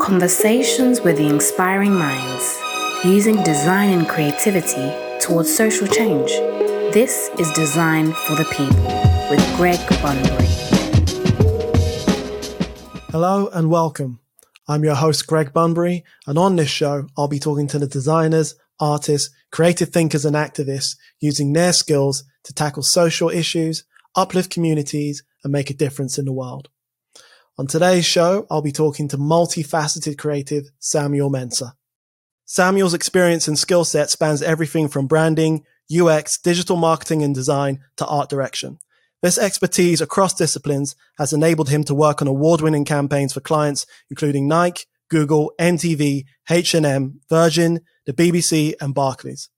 Conversations with the inspiring minds, using design and creativity towards social change. This is Design for the People with Greg Bunbury. Hello and welcome. I'm your host, Greg Bunbury, and on this show, I'll be talking to the designers, artists, creative thinkers and activists using their skills to tackle social issues, uplift communities, and make a difference in the world. On today's show, I'll be talking to multifaceted creative Samuel Mensa. Samuel's experience and skill set spans everything from branding, UX, digital marketing and design to art direction. This expertise across disciplines has enabled him to work on award-winning campaigns for clients including Nike, Google, MTV, H&M, Virgin, the BBC and Barclays.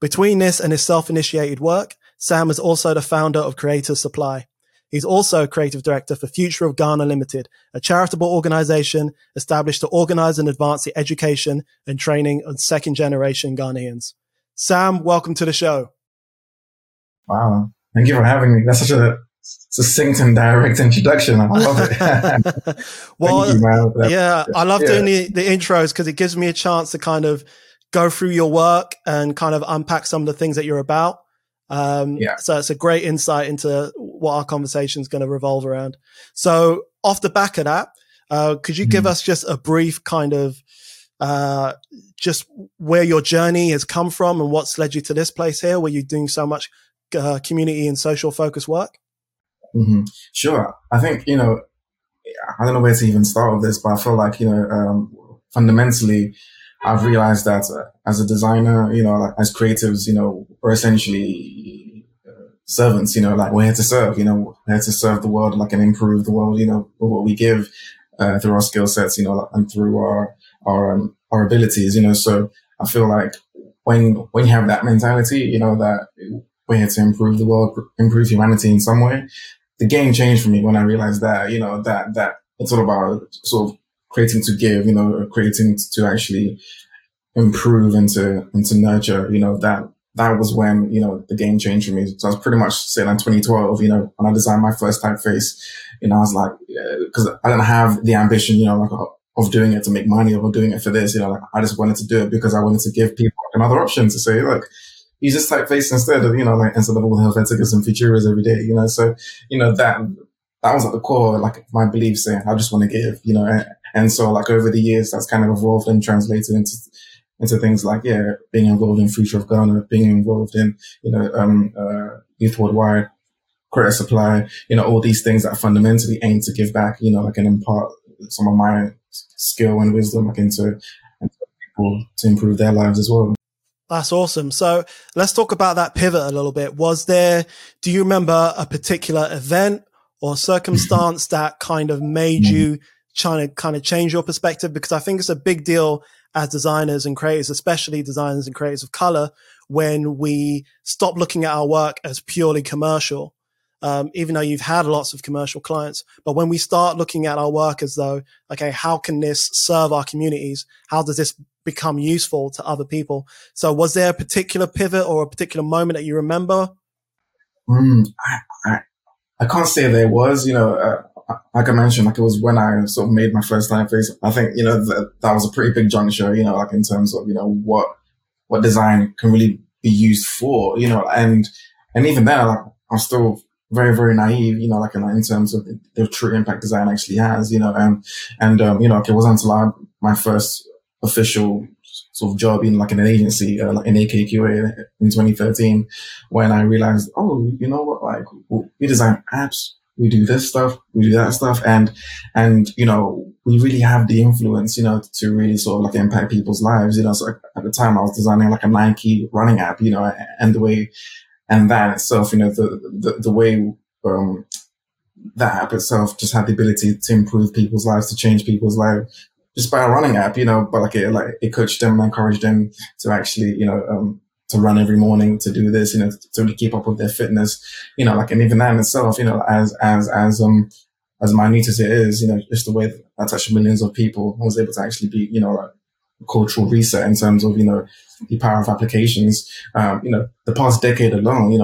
Between this and his self-initiated work, Sam is also the founder of Creator Supply. He's also creative director for Future of Ghana Limited, a charitable organization established to organize and advance the education and training of second generation Ghanaians. Sam, welcome to the show. Wow. Thank you for having me. That's such a succinct and direct introduction. I love it. I love doing the intros because it gives me a chance to kind of go through your work and kind of unpack some of the things that you're about. So it's a great insight into what our conversation is going to revolve around. So off the back of that, could you give us just a brief kind of just where your journey has come from and what's led you to this place here where you're doing so much community and social focus work? Mm-hmm. Sure. I think, I don't know where to even start with this, but I feel like, fundamentally, I've realized that as a designer, as creatives, we're essentially servants, we're here to serve, we're here to serve the world, and improve the world, with what we give through our skill sets, and through our abilities, So I feel like when you have that mentality, that we're here to improve the world, improve humanity in some way, the game changed for me when I realized that, that it's all about sort of creating to give, creating to actually improve and to nurture, that was when, the game changed for me. So I was pretty much sitting in 2012, when I designed my first typeface, I was like, cause I don't have the ambition, of doing it to make money or doing it for this, I just wanted to do it because I wanted to give people another option to say, look, use this typeface instead of, instead of all Helveticus and Futuras every day, So, that was at the core, my belief saying, I just want to give, And so, over the years, that's kind of evolved and translated into things like, being involved in Future of Ghana, being involved in, Youth Worldwide, Creator Supply, all these things that fundamentally aim to give back, and impart some of my skill and wisdom, into people to improve their lives as well. That's awesome. So let's talk about that pivot a little bit. Do you remember a particular event or circumstance that kind of made you trying to kind of change your perspective? Because I think it's a big deal as designers and creators, especially designers and creators of color, when we stop looking at our work as purely commercial, even though you've had lots of commercial clients. But when we start looking at our work as though, okay, how can this serve our communities? How does this become useful to other people? So was there a particular pivot or a particular moment that you remember? I can't say there was, like I mentioned, it was when I sort of made my first typeface. I think, that was a pretty big juncture, in terms of, what design can really be used for, and even then, I'm still very, very naive, in terms of the true impact design actually has, it wasn't until my first official sort of job in an agency, in AKQA in 2013, when I realized, oh, we design apps. We do this stuff, we do that stuff, and we really have the influence, to really sort of impact people's lives, So at the time, I was designing a Nike running app, and that itself, the way that app itself just had the ability to improve people's lives, to change people's lives, just by a running app, But it coached them, encouraged them to actually, to run every morning, to do this, to really keep up with their fitness, and even that in itself, as minute as it is, just the way that touched millions of people, I was able to actually be, a cultural reset in terms of, the power of applications. The past decade alone, the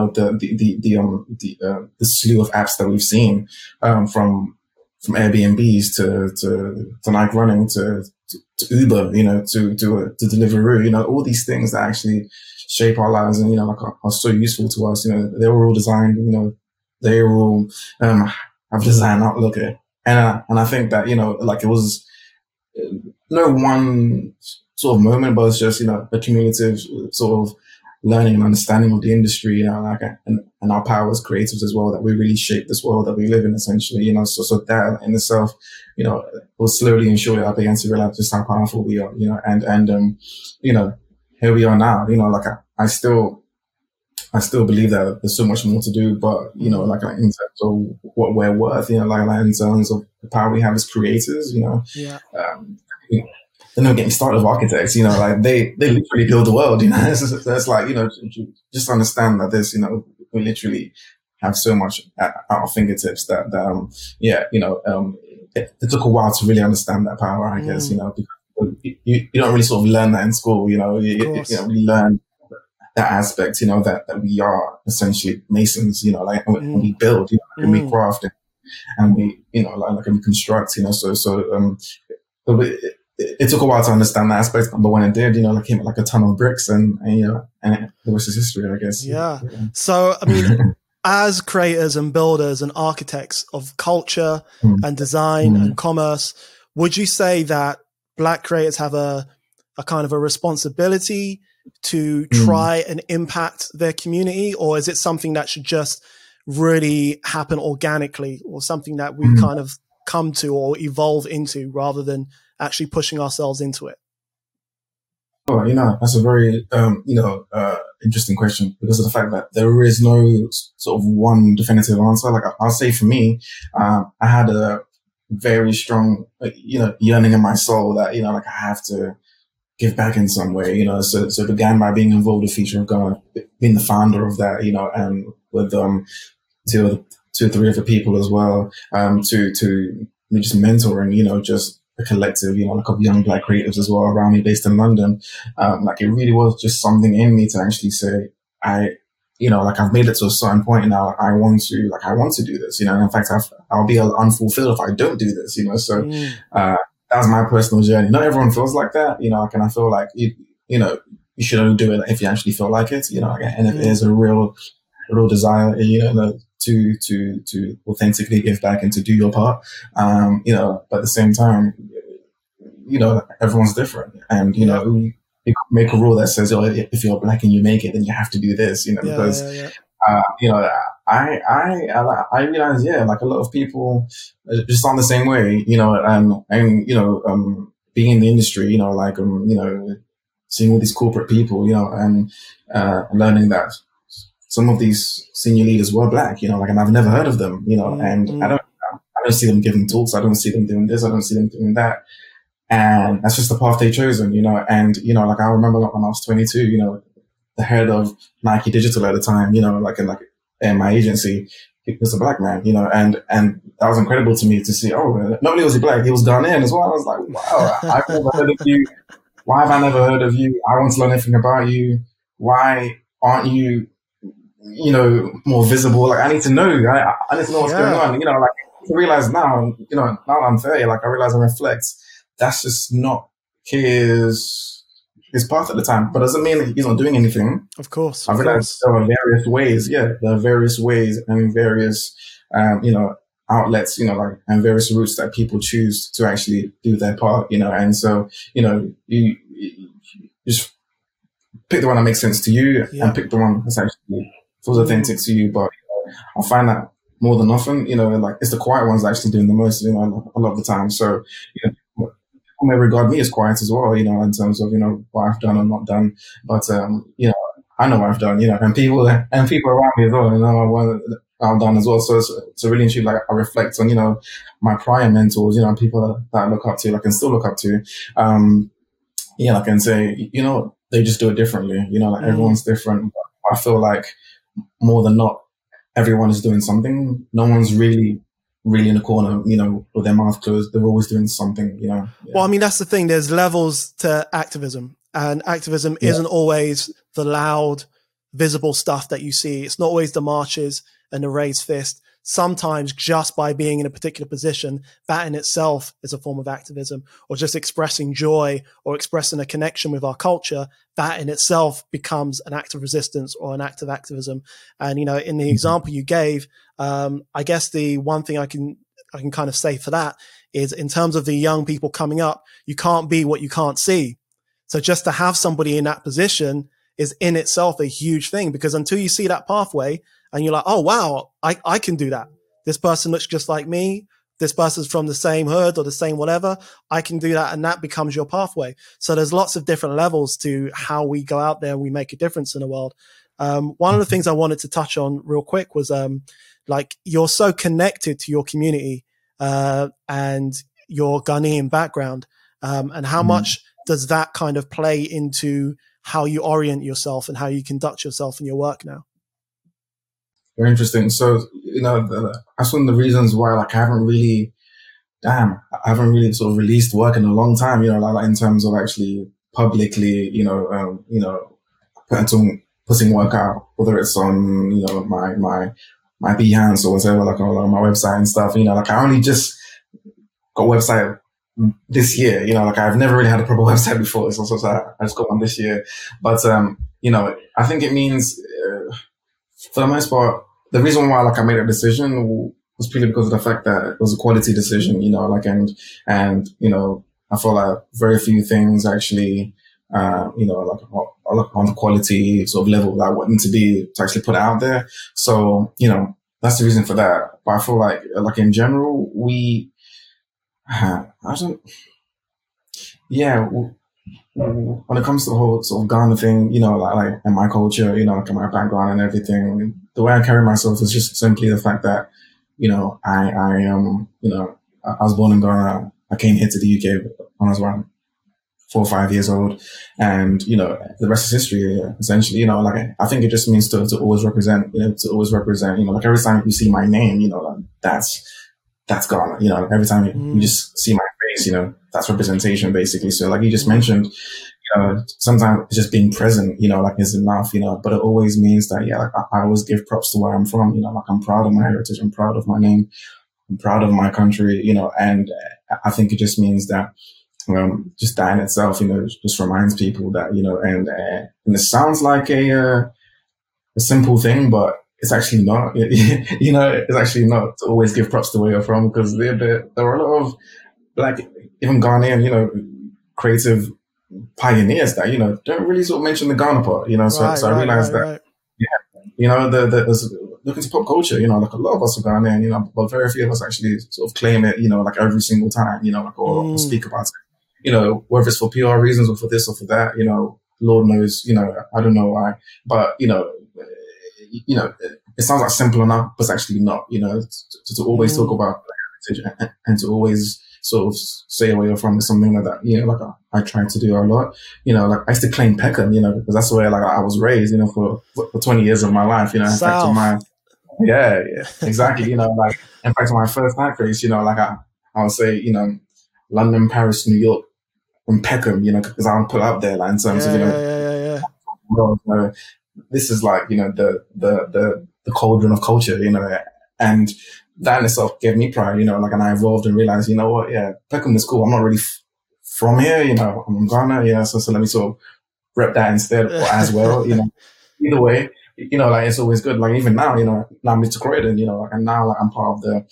slew of apps that we've seen, from Airbnbs to night running to Uber, you know, to Deliveroo, you know, all these things that actually shape our lives and, you know, like are so useful to us. You know, they were all designed, you know, they were all have design outlook at. And I think that, you know, like it was no one sort of moment, but it's just, you know, a cumulative sort of learning and understanding of the industry, you know, like, and our power as creatives as well, that we really shape this world that we live in, essentially, you know, so that in itself, you know, was slowly and surely I began to realize just how powerful we are, you know, and you know, here we are now, you know, like I still believe that there's so much more to do, but, you know, like in terms of what we're worth, you know, like in terms of the power we have as creators, you know, yeah. And then getting started with architects, you know, like they literally build the world, you know, it's like, you know, just understand that this, you know, we literally have so much at our fingertips that, yeah, you know, it took a while to really understand that power, I guess, you know, because you don't really sort of learn that in school, you know, you don't really learn that aspect, you know, that we are essentially masons, you know, like and we build, you know, and we craft and we, you know, like and we construct, you know, so it took a while to understand that aspect, but when it did, you know, it came like a ton of bricks and you know, and the rest is history, I guess. Yeah. So, I mean, as creators and builders and architects of culture and design and commerce, would you say that Black creators have a kind of a responsibility to try and impact their community, or is it something that should just really happen organically, or something that we kind of come to or evolve into rather than actually pushing ourselves into it? Oh, you know, that's a very, you know, interesting question, because of the fact that there is no sort of one definitive answer. Like I'll say for me, I had a very strong, you know, yearning in my soul that, you know, like I have to give back in some way, you know, so it began by being involved with Future of Ghana, being the founder of that, you know, and with, two or three other people as well, to just mentoring, you know, just a collective, you know, like of young Black creatives as well around me based in London. Like it really was just something in me to actually say, you know, like I've made it to a certain point now. I want to do this, you know, and in fact, I'll be unfulfilled if I don't do this, you know, so, that was my personal journey. Not everyone feels like that, you know, like, and I feel like, you know, you should only do it if you actually feel like it, you know, like, and if there's a real desire, you know, to authentically give back and to do your part, you know, but at the same time, you know, everyone's different, and you know, you make a rule that says, oh, if you're Black and you make it, then you have to do this, you know, because you know, I realize, yeah, like a lot of people just aren't the same way, you know, and you know, being in the industry, you know, like you know, seeing all these corporate people, you know, and learning that some of these senior leaders were Black, you know, like, and I've never heard of them, you know, and I don't see them giving talks. I don't see them doing this. I don't see them doing that. And that's just the path they've chosen, you know, and, you know, like, I remember like when I was 22, you know, the head of Nike Digital at the time, you know, like, and like in my agency, he was a Black man, you know, and that was incredible to me to see, oh, not only was he Black, he was Ghanaian as well. I was like, wow, I've never heard of you. Why have I never heard of you? I want to learn anything about you. Why aren't you, you know, more visible? Like I need to know. I need to know what's going on. You know, like I realize now, you know, now I'm 30, like I realize and reflect, that's just not his path at the time. But doesn't mean that he's not doing anything. Of course. I realized there are various ways. Yeah. There are various ways and various, you know, outlets, you know, like, and various routes that people choose to actually do their part, you know? And so, you know, you just pick the one that makes sense to you and pick the one that's actually feels authentic to you, but you know, I find that more than often, you know, like it's the quiet ones that actually doing the most, you know, a lot of the time. So, you know, people may regard me as quiet as well, you know, in terms of, you know, what I've done or not done, but, you know, I know what I've done, you know, and people around me as well, you know, what I've done as well. So really, and like I reflect on, you know, my prior mentors, you know, people that I look up to, like, and still look up to, yeah, like, and say, you know, they just do it differently, you know, like everyone's different. But I feel like, more than not, everyone is doing something. No one's really in the corner, you know, with their mouth closed. They're always doing something, you know. Yeah. Well, I mean, that's the thing. There's levels to activism, and activism isn't always the loud, visible stuff that you see. It's not always the marches and the raised fist. sometimes just by being in a particular position, that in itself is a form of activism, or just expressing joy or expressing a connection with our culture, that in itself becomes an act of resistance or an act of activism. And, you know, in the example you gave, I guess the one thing I can kind of say for that is, in terms of the young people coming up, you can't be what you can't see. So just to have somebody in that position is in itself a huge thing, because until you see that pathway and you're like, oh, wow, I can do that. This person looks just like me. This person's from the same hood or the same whatever. I can do that. And that becomes your pathway. So there's lots of different levels to how we go out there and we make a difference in the world. One of the things I wanted to touch on real quick was like, you're so connected to your community and your Ghanaian background. And how much does that kind of play into how you orient yourself and how you conduct yourself in your work now? Very interesting. So, you know, that's one of the reasons why, like, I haven't really sort of released work in a long time, you know, like in terms of actually publicly, you know, putting work out, whether it's on, you know, my Behance or whatever, like on my website and stuff, you know, like I only just got a website this year, you know, like I've never really had a proper website before. It's also, I just got one this year, but, you know, I think it means, for the most part, the reason why, like, I made a decision was purely because of the fact that it was a quality decision, you know, like, and, you know, I feel like very few things actually, you know, like on the quality sort of level that I want them to be, to actually put it out there. So, you know, that's the reason for that. But I feel like in general, when it comes to the whole sort of Ghana thing, you know, like and my culture, you know, like my background and everything, the way I carry myself is just simply the fact that, you know, I am, you know, I was born in Ghana. I came here to the UK when I was around 4 or 5 years old, and, you know, the rest is history, essentially, you know, like, I think it just means to always represent, you know, you know, like every time you see my name, you know, like, that's Ghana, you know, every time you just see my face, you know, that's representation, basically. So, like you just mentioned, you know, sometimes it's just being present, you know, like, is enough, you know, but it always means that, yeah, like, I always give props to where I'm from, you know, like, I'm proud of my heritage, I'm proud of my name, I'm proud of my country, you know, and I think it just means that, just that in itself, you know, just reminds people that, you know, and it sounds like a simple thing, but it's actually not, you know, it's actually not to always give props to where you're from, because there are a lot of, like, even Ghanaian, you know, creative pioneers that, you know, don't really sort of mention the Ghana part, you know, so I realized that, yeah, you know, looking to pop culture, you know, like a lot of us are Ghanaian, you know, but very few of us actually sort of claim it, you know, like every single time, you know, like, or speak about it, you know, whether it's for PR reasons or for this or for that, you know, Lord knows, you know, I don't know why, but, you know, it sounds like simple enough, but it's actually not, you know, to always talk about heritage and to always sort of say where you're from is something like that, you know, like I try to do a lot, you know, like I used to claim Peckham, you know, because that's where, like, I was raised, you know, for 20 years of my life, you know, in fact, exactly, you know, like, in fact, on my first night race, you know, like I would say, you know, London, Paris, New York, and Peckham, you know, because I would put up there, like, in terms of, you know, Well, this is like, you know, the cauldron of culture, you know, and that in itself gave me pride, you know, like, and I evolved and realized, you know what, yeah, Peckham is cool. I'm not really from here, you know, I'm Ghana, yeah, so let me sort of rep that instead or as well, you know, either way, you know, like, it's always good. Like, even now, you know, now I'm into Croydon, you know, and now, like, I'm part of the,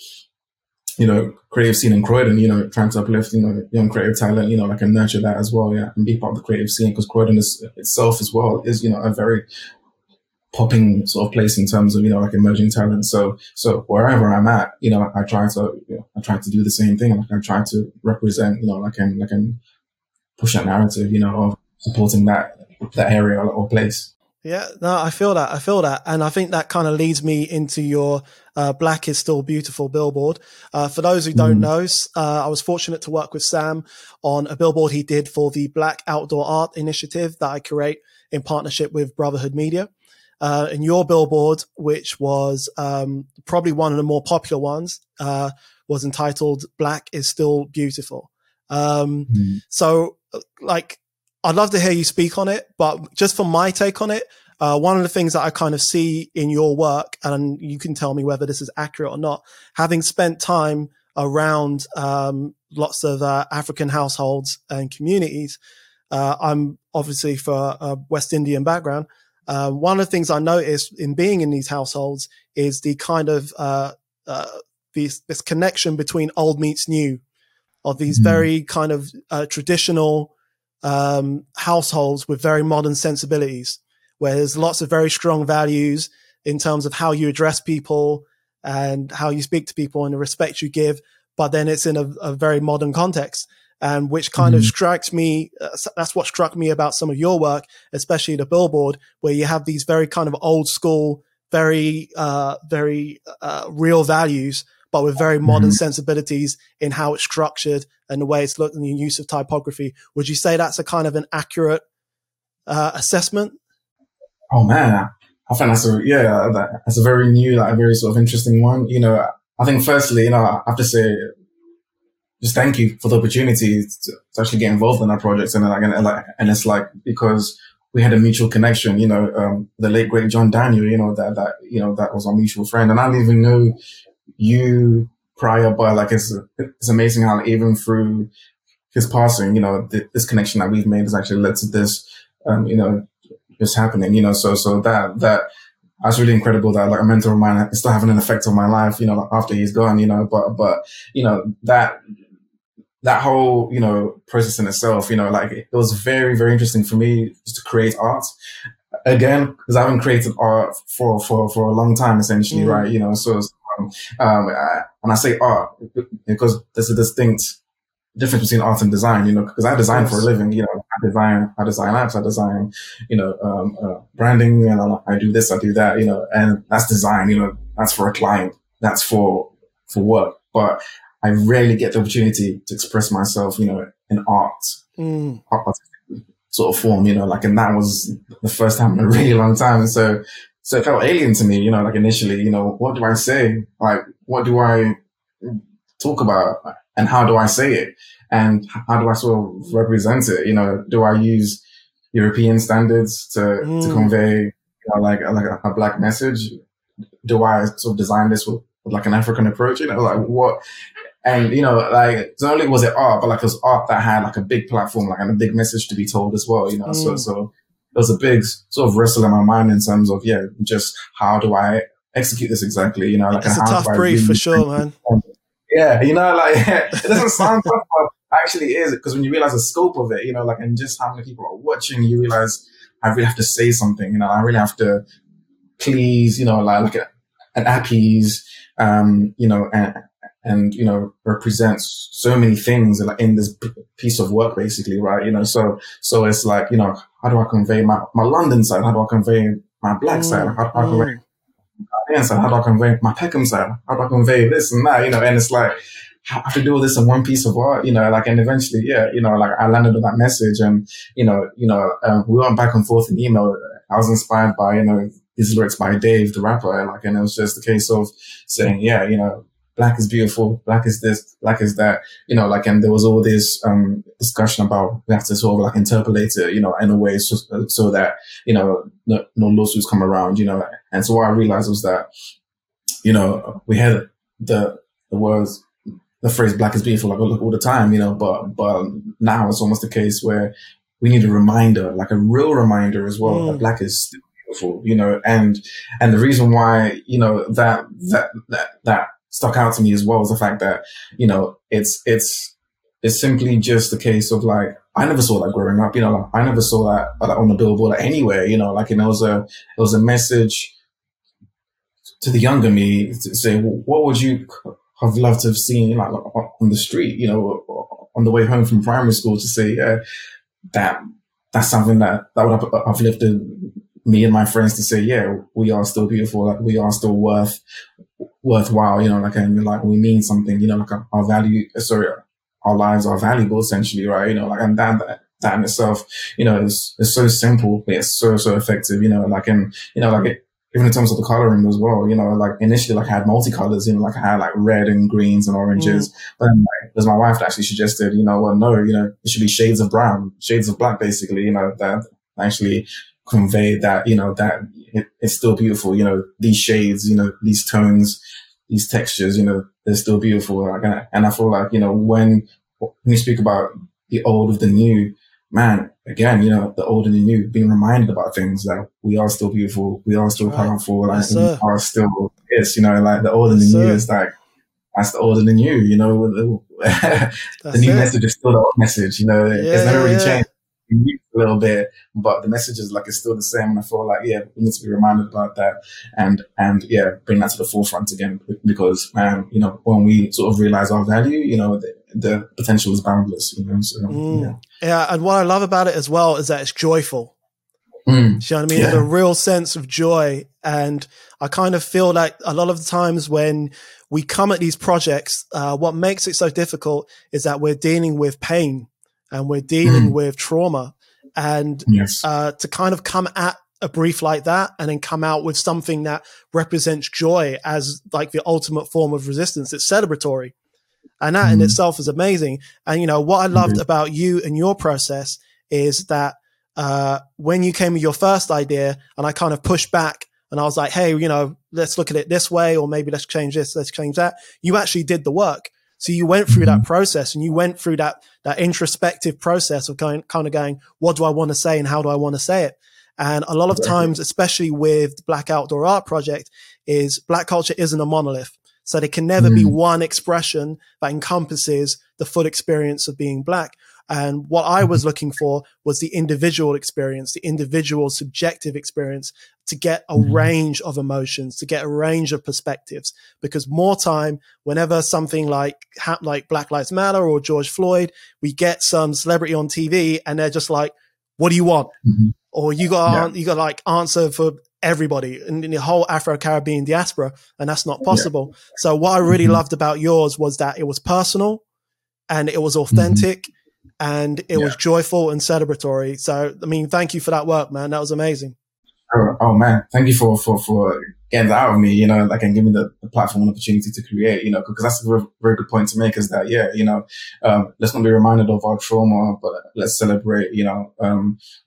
you know, creative scene in Croydon, you know, trying to uplift, you know, young creative talent, you know, like, and nurture that as well, yeah, and be part of the creative scene, because Croydon is, itself as well is, you know, a very popping sort of place in terms of, you know, like, emerging talent. So wherever I'm at, you know, I try to do the same thing. Like, I try to represent, you know, like I can push that narrative, you know, of supporting that area or place. Yeah, no, I feel that. And I think that kind of leads me into your Black is Still Beautiful billboard. For those who don't know, I was fortunate to work with Sam on a billboard he did for the Black Outdoor Art Initiative that I create in partnership with Brotherhood Media. And your billboard, which was probably one of the more popular ones, was entitled Black is Still Beautiful. So, like, I'd love to hear you speak on it, but just for my take on it, One of the things that I kind of see in your work, and you can tell me whether this is accurate or not, having spent time around lots of African households and communities, I'm obviously for a West Indian background. One of the things I noticed in being in these households is the kind of this connection between old meets new, of these very kind of traditional households with very modern sensibilities, where there's lots of very strong values in terms of how you address people and how you speak to people and the respect you give, but then it's in a very modern context. And which kind of strikes me, that's what struck me about some of your work, especially the billboard, where you have these very kind of old school, very real values, but with very modern sensibilities in how it's structured and the way it's looked and the use of typography. Would you say that's a kind of an accurate assessment? Oh man, I think that's a very new, like a very sort of interesting one. You know, I think firstly, you know, I have to say, just thank you for the opportunity to actually get involved in that project. And it's like, because we had a mutual connection, you know, the late great John Daniel, you know, that was our mutual friend. And I didn't even know you prior, but like, it's amazing how even through his passing, you know, this connection that we've made has actually led to this, you know, just happening, you know, so that's really incredible that like a mentor of mine is still having an effect on my life, you know, after he's gone, you know, but, you know, that whole, you know, process in itself, you know, like it was very, very interesting for me just to create art again, because I haven't created art for a long time, essentially. Right. You know, and I say art because there's a distinct difference between art and design, you know, because I design for a living, you know, I design apps, I design, you know, branding, and I do this, I do that, you know, and that's design, you know, that's for a client, that's for work, but I rarely get the opportunity to express myself, you know, in art, sort of form, you know, like, and that was the first time in a really long time. And so it felt alien to me, you know, like initially, you know, what do I say? Like, what do I talk about and how do I say it? And how do I sort of represent it? You know, do I use European standards to convey, you know, like a black message? Do I sort of design this with like an African approach? You know, like what? And, you know, like, not only was it art, but like it was art that had like a big platform, like, and a big message to be told as well, you know? So there was a big sort of wrestle in my mind in terms of, yeah, just how do I execute this exactly? You know, like, it's a tough brief for sure, man. Yeah. You know, like, it doesn't sound tough, but actually is, because when you realize the scope of it, you know, like, and just how many people are watching, you realize I really have to say something, you know, I really have to please, you know, like an appease, you know, and you know, represents so many things like in this piece of work, basically, right? You know, so it's like, you know, how do I convey my London side? How do I convey my black side? How do I convey my Italian side? How do I convey my Peckham side? How do I convey this and that? You know, and it's like, I have to do all this in one piece of art, you know, like, and eventually, yeah, you know, like I landed on that message, and, we went back and forth in email. I was inspired by, you know, these lyrics by Dave, the rapper, and like, and it was just a case of saying, yeah, you know, black is beautiful, black is this, black is that, you know, like, and there was all this discussion about we have to sort of like interpolate it, you know, in a way so that, you know, no lawsuits come around, you know. And so what I realized was that, you know, we had the words, the phrase black is beautiful, like all the time, you know, but now it's almost a case where we need a reminder, like a real reminder as well, that black is still beautiful, you know, and the reason why, you know, that stuck out to me as well as the fact that, you know, it's simply just a case of like, I never saw that growing up, you know, like, I never saw that like, on the billboard like, anywhere, you know, like, and it was a message to the younger me to say, well, what would you have loved to have seen like on the street, you know, on the way home from primary school, to say, yeah, that's something that would have uplifted me and my friends to say, yeah, we are still beautiful, like we are still worthwhile, you know, like, and like we mean something, you know, like our lives are valuable, essentially, right? You know, like, and that in itself, you know, it's so simple, but it's so, so effective, you know, like, and, you know, like it, even in terms of the coloring as well, you know, like initially, like I had multicolors, you know, like I had like red and greens and oranges, but then, like, there's my wife that actually suggested, you know, well, no, you know, it should be shades of brown, shades of black, basically, you know, that actually convey that, you know, that it's still beautiful, you know, these shades, you know, these tones, these textures, you know, they're still beautiful. Like, and I feel like, you know, when you speak about the old of the new, man, again, you know, the old and the new, being reminded about things like we are still beautiful, we are still powerful, like we are still this, you know, like the old and the new is like, that's the old and the new, you know, the new message is still the old message, you know, it's never really changed a little bit, but the message is like, it's still the same. And I feel like, yeah, we need to be reminded about that and yeah, bring that to the forefront again, because, man, you know, when we sort of realize our value, you know, the potential is boundless, you know, so yeah. And what I love about it as well is that it's joyful. Do you know what I mean? Yeah. The real sense of joy. And I kind of feel like a lot of the times when we come at these projects, what makes it so difficult is that we're dealing with pain and we're dealing with trauma. And to kind of come at a brief like that and then come out with something that represents joy as like the ultimate form of resistance, it's celebratory. And that in itself is amazing. And, you know, what I loved about you and your process is that when you came with your first idea and I kind of pushed back and I was like, hey, you know, let's look at it this way, or maybe let's change this, let's change that. You actually did the work. So you went through that process and you went through that introspective process of kind of going, what do I want to say and how do I want to say it? And a lot of times, especially with the Black Outdoor Art Project, is Black culture isn't a monolith. So there can never be one expression that encompasses the full experience of being Black. And what I was looking for was the individual experience, the individual subjective experience, to get a range of emotions, to get a range of perspectives. Because more time, whenever something like Black Lives Matter or George Floyd, we get some celebrity on TV and they're just like, what do you want? Or you got like answer for everybody in the whole Afro-Caribbean diaspora. And that's not possible. Yeah. So what I really loved about yours was that it was personal and it was authentic. And it was joyful and celebratory. So, I mean, thank you for that work, man. That was amazing. Oh man, thank you for getting that out of me, you know, like, and giving the platform an opportunity to create, you know, because that's a very, very good point to make, is that, yeah, you know, let's not be reminded of our trauma, but let's celebrate, you know,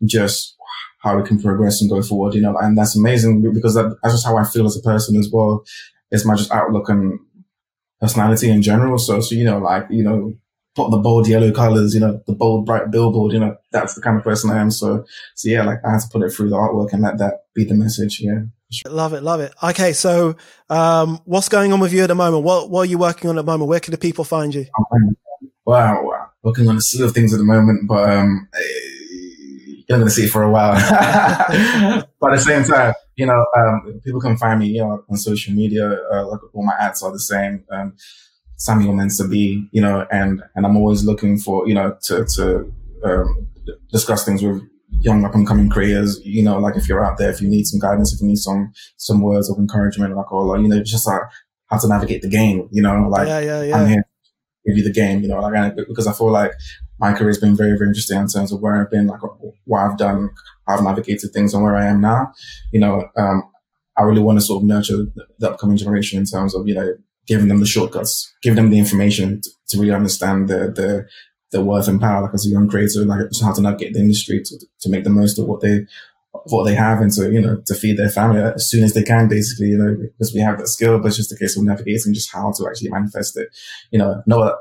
just how we can progress and go forward, you know, and that's amazing, because that's just how I feel as a person as well. It's my just outlook and personality in general. So, you know, like, you know, put the bold yellow colors, you know, the bold bright billboard, you know, that's the kind of person I am. So yeah, like I had to put it through the artwork and let that be the message. Yeah. Love it. Okay. So, what's going on with you at the moment? What are you working on at the moment? Where can the people find you? Wow. Working on a slew of things at the moment, but, you're not going to see it for a while. But at the same time, you know, people can find me, you know, on social media, like all my ads are the same. Samuel Mensa, you know, and I'm always looking for, you know, to discuss things with young up and coming creators, you know, like if you're out there, if you need some guidance, if you need some words of encouragement, like, or, you know, just like how to navigate the game, you know, like I'm here to give you the game, you know, like, because I feel like my career has been very, very interesting in terms of where I've been, like what I've done, how I've navigated things and where I am now, you know, I really want to sort of nurture the upcoming generation in terms of, you know, giving them the shortcuts, giving them the information to really understand the worth and power, like as a young creator, like how to navigate the industry to make the most of what they have, and to, you know, to feed their family as soon as they can, basically, you know, because we have that skill, but it's just a case of navigating just how to actually manifest it. You know, no,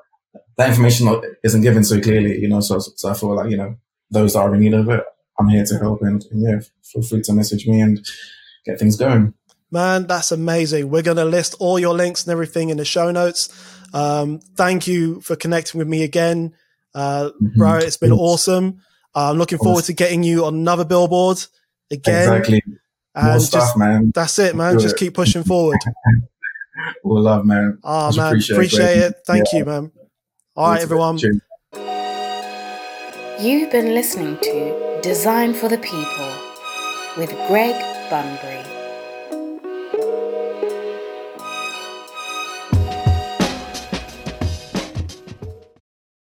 that information isn't given so clearly, you know, so I feel like, you know, those that are in need of it, I'm here to help, and yeah, feel free to message me and get things going. Man, that's amazing. We're going to list all your links and everything in the show notes. Thank you for connecting with me again. Bro, it's been awesome. I'm looking forward to getting you on another billboard again. Exactly. More stuff, man. That's it, man. Just keep pushing forward. All love, man. Oh, just man. Appreciate it. Thank you, man. All right, everyone. Cheers. You've been listening to Design for the People with Greg Bunbury.